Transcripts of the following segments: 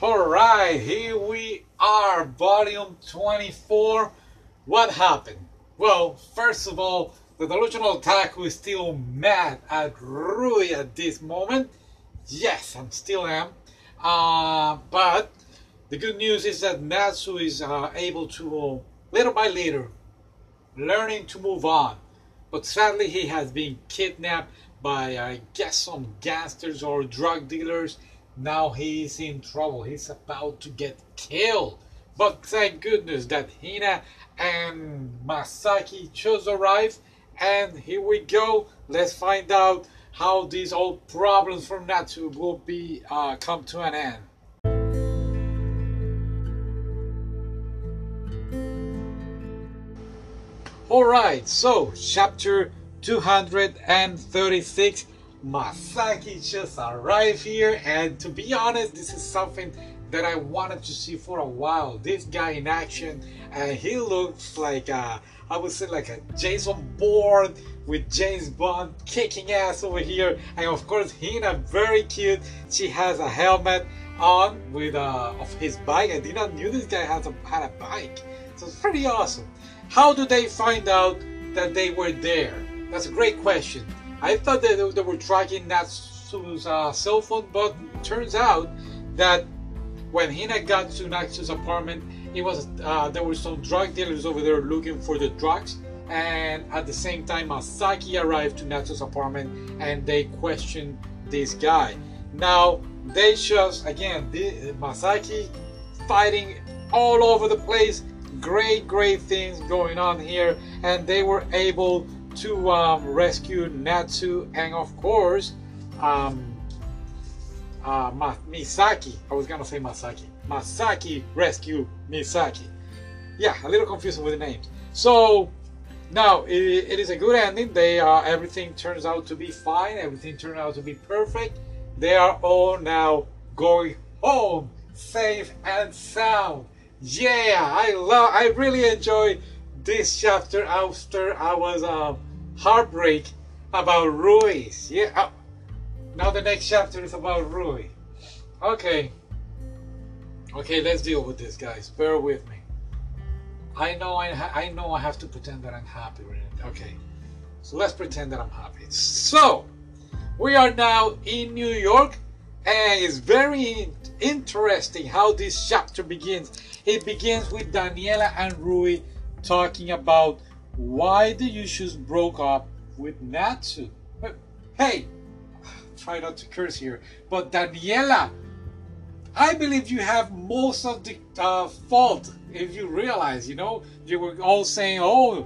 Alright, here we are, volume 24. What happened? Well, first of all, the delusional Taku is still mad at Rui at this moment. Yes, I still am. But the good news is that Natsu is able to, little by little, learning to move on. But sadly, he has been kidnapped by, I guess, some gangsters or drug dealers. Now he's in trouble. He's about to get killed. But thank goodness that Hina and Masaki just arrived. And here we go. Let's find out how these old problems from Natsu will be come to an end. Alright, so chapter 236. Masaki just arrived here, and to be honest, this is something that I wanted to see for a while. This guy in action, and he looks like I would say like a Jason Bourne with James Bond kicking ass over here. And of course, Hina, very cute. She has a helmet on with of his bike. I did not knew this guy had a bike, so it's pretty awesome. How do they find out that they were there? That's a great question. I thought that they were tracking Natsu's cell phone, but it turns out that when Hina got to Natsu's apartment, it was there were some drug dealers over there looking for the drugs, and at the same time Masaki arrived to Natsu's apartment and they questioned this guy. Now they just, again, Masaki fighting all over the place, great things going on here, and they were able to rescue Natsu and of course Misaki. I was gonna say Masaki. Masaki rescued Misaki. Yeah, a little confusing with the names. So now it is a good ending. They everything turns out to be fine. Everything turned out to be perfect. They are all now going home safe and sound. Yeah, I really enjoy this chapter after I was heartbreak about Rui. Yeah, now the next chapter is about Rui. Okay, let's deal with this, guys. Bear with me. I know I have to pretend that I'm happy. Okay, so let's pretend that I'm happy. So we are now in New York, and it's very interesting how this chapter begins. It begins with Daniela and Rui talking about why the Yushus broke up with Natsu. But, hey, try not to curse here, but Daniela, I believe you have most of the fault. If you realize, you know, you were all saying, oh,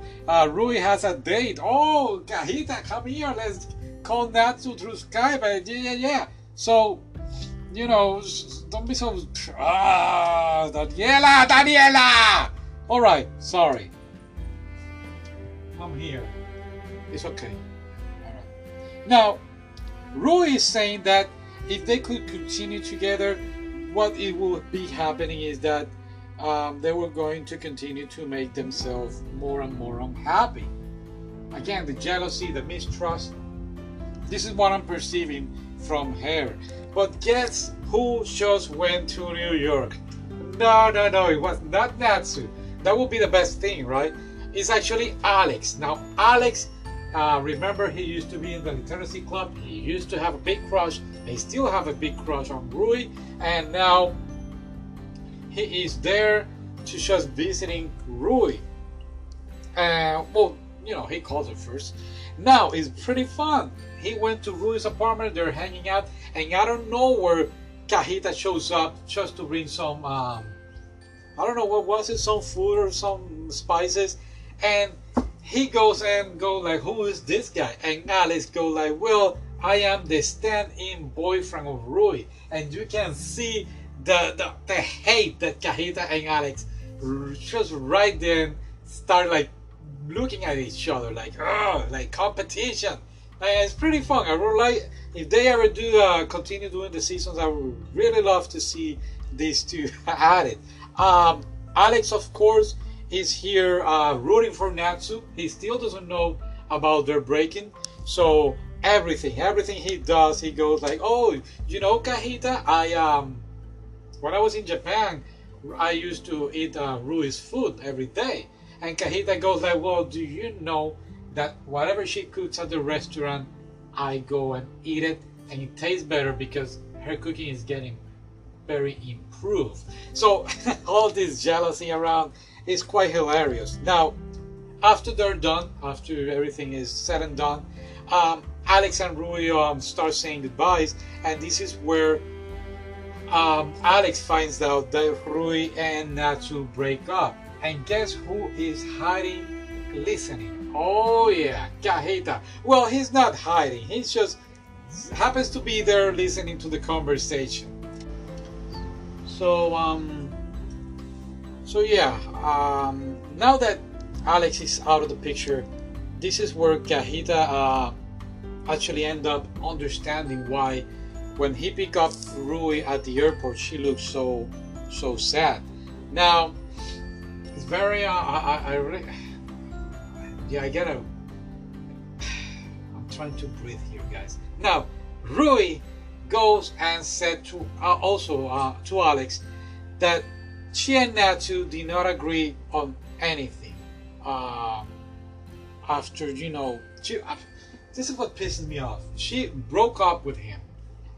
Rui has a date, oh, Kajita, come here, let's call Natsu through Skype, yeah. So, you know, don't be so, Daniela! Alright, sorry. I'm here. It's okay. Alright. Now, Rui is saying that if they could continue together, what it would be happening is that they were going to continue to make themselves more and more unhappy. Again, the jealousy, the mistrust. This is what I'm perceiving from her. But guess who just went to New York? No, it was not Natsu. That would be the best thing, right? It's actually Alex. Now, Alex, remember he used to be in the literacy club. He used to have a big crush. They still have a big crush on Rui. And now he is there to just visiting Rui. Well, you know, he calls her first. Now, it's pretty fun. He went to Rui's apartment. They're hanging out. And I don't know where Kajita shows up just to bring some... I don't know what was it, some food or some spices, and he goes and go like, who is this guy? And Alex go like, well, I am the stand-in boyfriend of Rui. And you can see the hate that Kajita and Alex just right then start like looking at each other like, oh, like competition. And it's pretty fun. I would like, if they ever do continue doing the seasons, I would really love to see these two at it. Alex, of course, is here rooting for Natsu. He still doesn't know about their breaking, so everything he does, he goes like, oh, you know, Kajita, When I was in Japan, I used to eat Rui's food every day. And Kajita goes like, well, do you know that whatever she cooks at the restaurant, I go and eat it, and it tastes better because her cooking is getting very improved. So all this jealousy around is quite hilarious. Now, after they're done, after everything is said and done, Alex and Rui start saying goodbyes, and this is where Alex finds out that Rui and Natsu break up. And guess who is hiding, listening? Oh yeah, Kajita. Well, he's not hiding, he just happens to be there listening to the conversation. So, now that Alex is out of the picture, this is where Kajita actually ends up understanding why, when he picked up Rui at the airport, she looked so sad. Now, it's very I'm trying to breathe here, guys. Now, Rui goes and said to also to Alex that she and Natsu did not agree on anything. After, you know, this is what pisses me off. She broke up with him,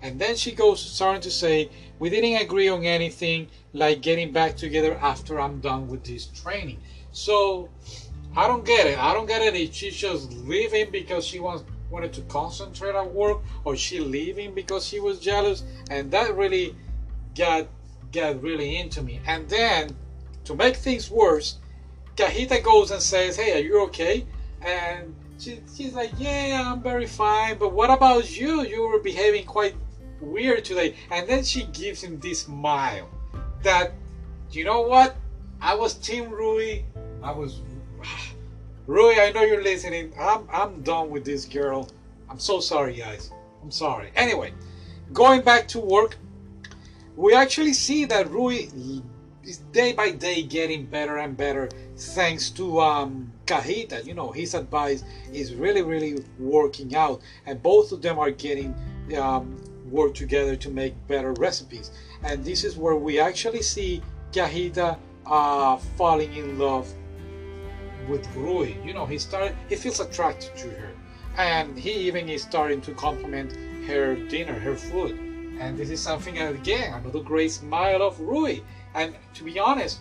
and then she goes starting to say, we didn't agree on anything, like getting back together after I'm done with this training. So I don't get it. I don't get it if she's just leaving because she wanted to concentrate at work, or she leaving because she was jealous, and that really got really into me. And then, to make things worse, Kajita goes and says, hey, are you okay? And she's like, yeah, I'm very fine, but what about you? You were behaving quite weird today. And then she gives him this smile that, you know what? I was Team Rui. Rui, I know you're listening. I'm done with this girl. I'm so sorry, guys. I'm sorry. Anyway, going back to work, we actually see that Rui is day by day getting better and better thanks to Kajita. You know, his advice is really working out, and both of them are getting work together to make better recipes. And this is where we actually see Kajita falling in love with Rui. You know, he feels attracted to her, and he even is starting to compliment her dinner, her food. And this is something, again, another great smile of Rui. And to be honest,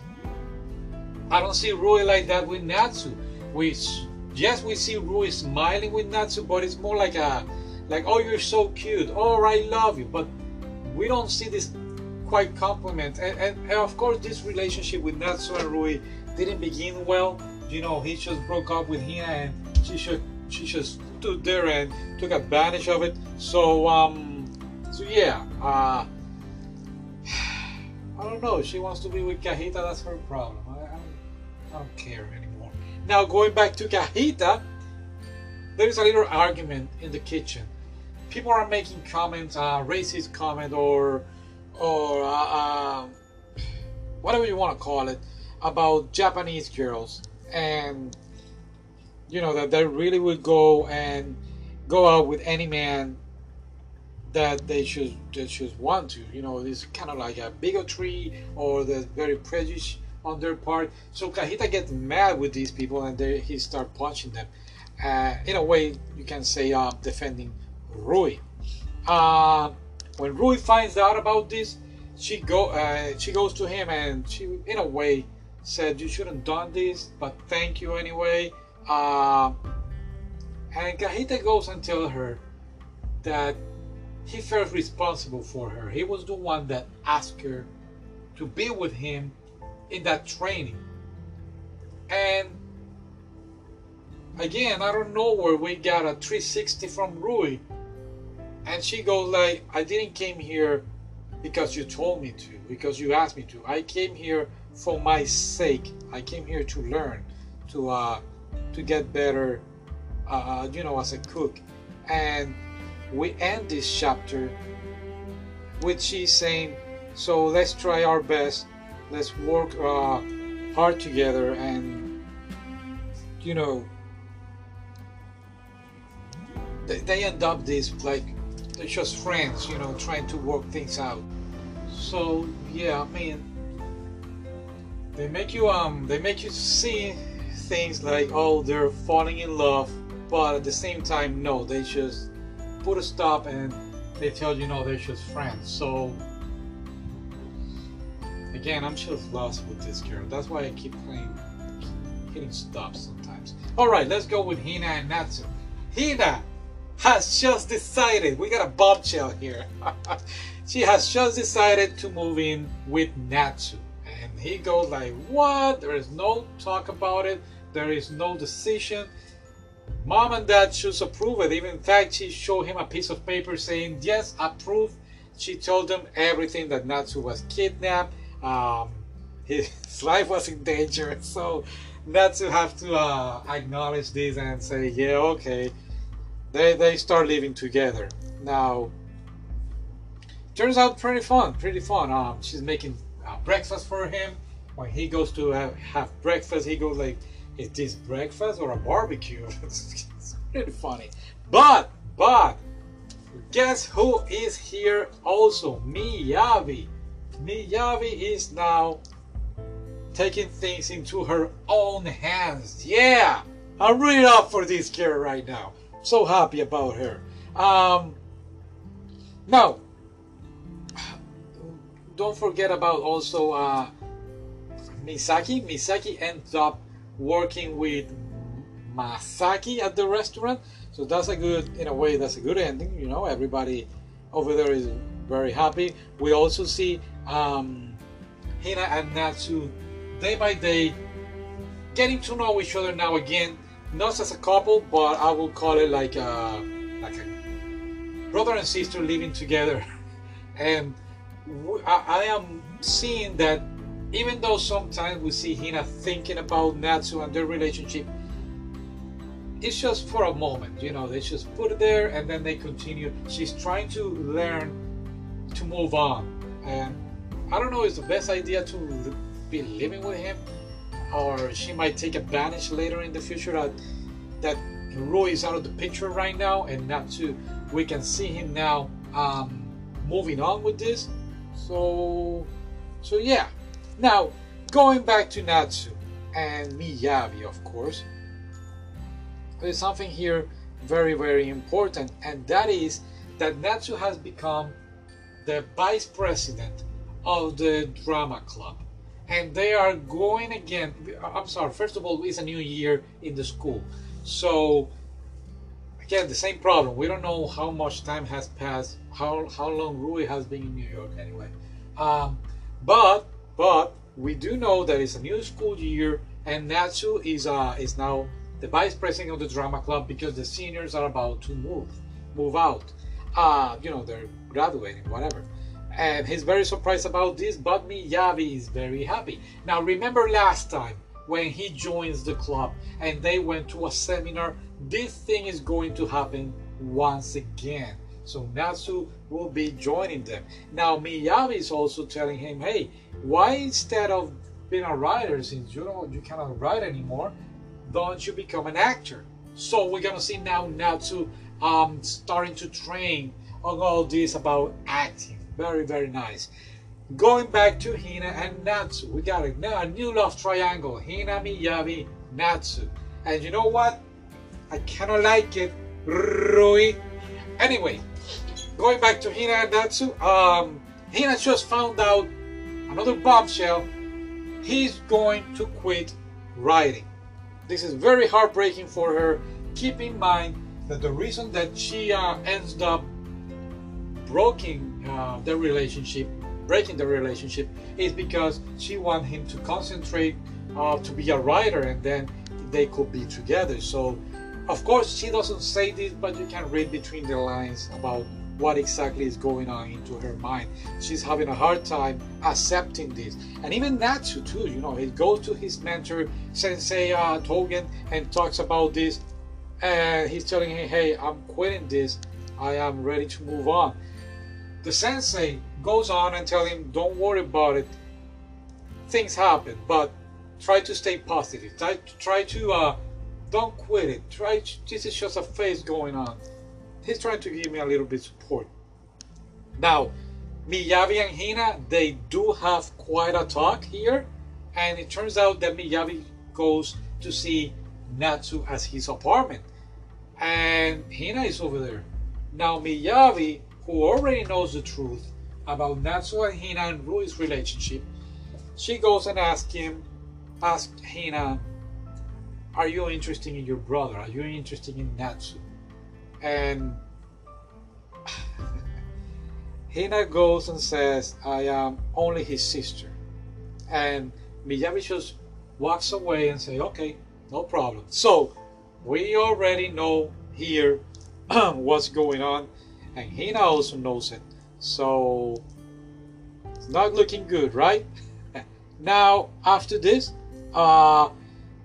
I don't see Rui like that with Natsu. We see Rui smiling with Natsu, but it's more like oh, you're so cute, oh, I love you. But we don't see this quite compliment. And of course, this relationship with Natsu and Rui didn't begin well. You know, he just broke up with Hina, and she just stood there and took advantage of it. So I don't know. She wants to be with Kajita. That's her problem. I don't care anymore. Now, going back to Kajita, there is a little argument in the kitchen. People are making comments, racist comment or whatever you want to call it, about Japanese girls. And you know that they really would go out with any man that they should want to. You know, it's kind of like a bigotry, or the very prejudice on their part. So Kajita gets mad with these people, and he starts punching them. In a way, you can say defending Rui. When Rui finds out about this, she goes to him, and she, in a way, said, you shouldn't done this, but thank you anyway. And Kajita goes and tells her that he felt responsible for her. He was the one that asked her to be with him in that training. And again, I don't know where we got a 360 from Rui. And she goes like, I didn't came here because you told me to, because you asked me to. I came here for my sake. I came here to learn, to get better, you know, as a cook. And we end this chapter with she saying, so let's try our best, let's work hard together, and you know, they end up this like they're just friends, you know, trying to work things out. So yeah, I mean, they make you see things like, oh, they're falling in love, but at the same time, no, they just put a stop and they tell you no, they're just friends. So again, I'm just lost with this girl. That's why I keep playing, hitting stop sometimes. All right, let's go with Hina and Natsu. Hina has just decided, we got a bombshell here. She has just decided to move in with Natsu. And he goes like, what? There is no talk about it. There is no decision. Mom and dad should approve it. Even in fact, she showed him a piece of paper saying, yes, approved. She told them everything, that Natsu was kidnapped. His life was in danger. So Natsu have to acknowledge this and say, yeah, okay. They start living together. Now, turns out pretty fun, pretty fun. She's making breakfast for him. When he goes to have breakfast, he goes like, is this breakfast or a barbecue? It's pretty funny. But, guess who is here also? Miyabi. Miyabi is now taking things into her own hands. Yeah, I'm really up for this girl right now. So happy about her. Now, don't forget about also Masaki. Masaki ends up working with Masaki at the restaurant, so that's a good, in a way, that's a good ending. You know, everybody over there is very happy. We also see Hina and Natsu day by day getting to know each other now again, not as a couple, but I will call it like a brother and sister living together. And I am seeing that even though sometimes we see Hina thinking about Natsu and their relationship, it's just for a moment, you know, they just put it there and then they continue. She's trying to learn to move on, and I don't know, it's the best idea to be living with him, or she might take advantage later in the future that Rui is out of the picture right now, and Natsu, we can see him now moving on with this. So yeah. Now, going back to Natsu and Miyabi, of course, there's something here very, very important, and that is that Natsu has become the vice president of the drama club. And they are going again, I'm sorry, first of all, it's a new year in the school. So again, the same problem. We don't know how much time has passed, how long Rui has been in New York anyway. But we do know that it's a new school year, and Natsu is now the vice president of the drama club because the seniors are about to move out. You know, they're graduating, whatever. And he's very surprised about this, but Miyabi is very happy. Now, remember last time when he joins the club and they went to a seminar? This thing is going to happen once again. So Natsu will be joining them. Now, Miyabi is also telling him, hey, why instead of being a writer, since you cannot write anymore, don't you become an actor? So we're going to see now Natsu starting to train on all this about acting. Very, very nice. Going back to Hina and Natsu, we got a new love triangle. Hina, Miyabi, Natsu. And you know what? I kind of like it, Rui. Anyway, going back to Hina and Natsu, Hina just found out another bombshell. He's going to quit writing. This is very heartbreaking for her. Keep in mind that the reason that she ends up breaking the relationship is because she wants him to concentrate to be a writer, and then they could be together. So of course she doesn't say this, but you can read between the lines about what exactly is going on into her mind. She's having a hard time accepting this. And even Natsu too, you know, he goes to his mentor Sensei Togen and talks about this, and he's telling him, hey, I'm quitting this, I am ready to move on. The sensei goes on and tells him, don't worry about it, things happen, but try to stay positive, try to don't quit it, this is just a phase going on. He's trying to give me a little bit support. Now Miyabi and Hina, they do have quite a talk here, and it turns out that Miyabi goes to see Natsu at his apartment, and Hina is over there. Now Miyabi, who already knows the truth about Natsu and Hina and Rui's relationship, she goes and asks Hina, are you interested in your brother? Are you interested in Natsu? And Hina goes and says, I am only his sister. And Miyabi just walks away and says, okay, no problem. So we already know here what's going on, and Hina also knows it. So it's not looking good, right? Now, after this,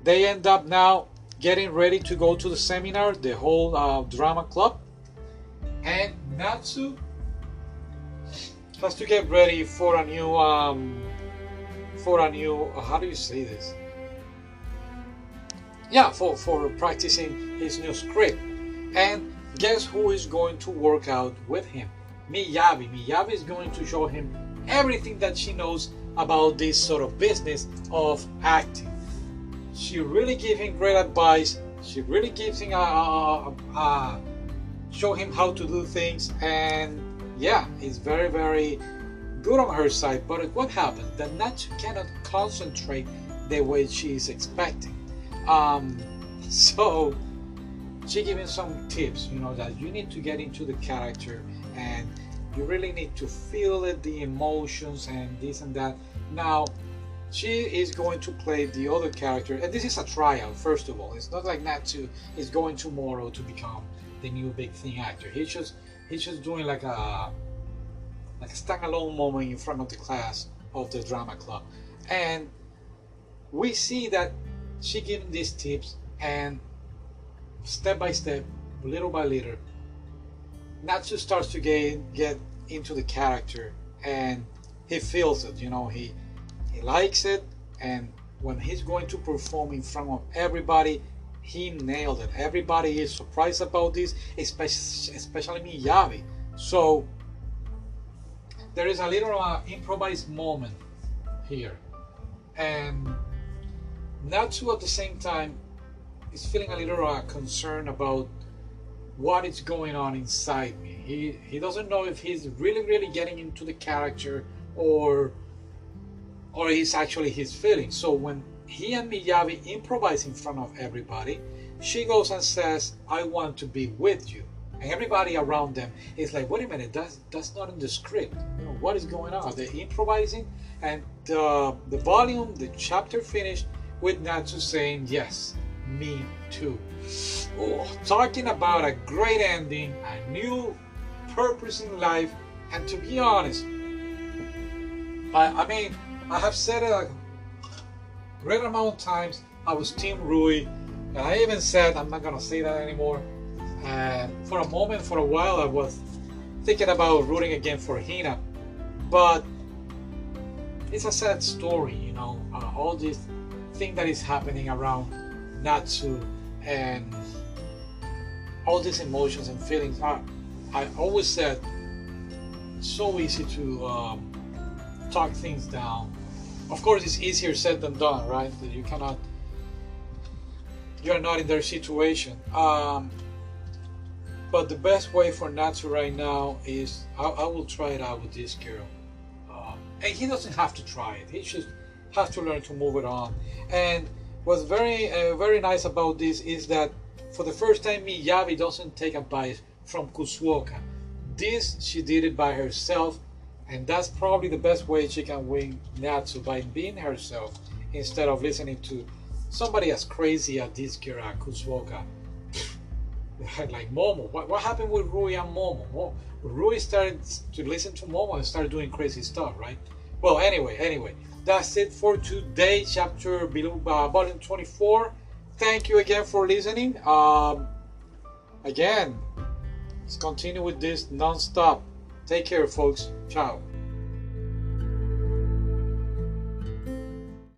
they end up now getting ready to go to the seminar, the whole drama club. And Natsu has to get ready for a new, how do you say this? Yeah, for practicing his new script. And guess who is going to work out with him? Miyabi. Miyabi is going to show him everything that she knows about this sort of business of acting. She really gives him great advice. She really gives him show him how to do things, and yeah, it's very, very good on her side. But what happens? That Natsu cannot concentrate the way she is expecting. So she gives him some tips, you know, that you need to get into the character and you really need to feel it, the emotions and this and that. Now she is going to play the other character, and this is a trial. First of all, it's not like Natsu is going tomorrow to become the new big thing actor. He's just doing like a standalone moment in front of the class of the drama club, and we see that she gives him these tips, and step by step, little by little, Natsu starts to get into the character, and he feels it, you know, he likes it, and when he's going to perform in front of everybody, he nailed it. Everybody is surprised about this, especially Miyabi. So there is a little improvised moment here, and Natsu at the same time is feeling a little concerned about what is going on inside me. He doesn't know if he's really getting into the character or it's actually his feelings. So when he and Miyabi improvise in front of everybody, she goes and says, I want to be with you. And everybody around them is like, wait a minute, that's not in the script. You know, what is going on? They're improvising, and the volume, the chapter finished with Natsu saying, yes, me too. Oh, talking about a great ending, a new purpose in life. And to be honest, I mean, I have said it a great amount of times, I was Team Rui, and I even said I'm not gonna say that anymore. For a moment, for a while, I was thinking about rooting again for Hina, but it's a sad story, you know, all this thing that is happening around Natsu, and all these emotions and feelings are, I always said, so easy to talk things down. Of course, it's easier said than done, right? You cannot, you're not in their situation. But the best way for Natsu right now is, I will try it out with this girl. And he doesn't have to try it. He just has to learn to move it on. And what's very nice about this is that for the first time, Miyabi doesn't take advice from Kusuoka. This, she did it by herself. And that's probably the best way she can win Natsu, by being herself instead of listening to somebody as crazy as this girl, Kusuoka. Like Momo. What happened with Rui and Momo? Well, Rui started to listen to Momo and started doing crazy stuff, right? Well, anyway, that's it for today, chapter below, volume 24. Thank you again for listening. Again, let's continue with this non-stop. Take care, folks. Ciao.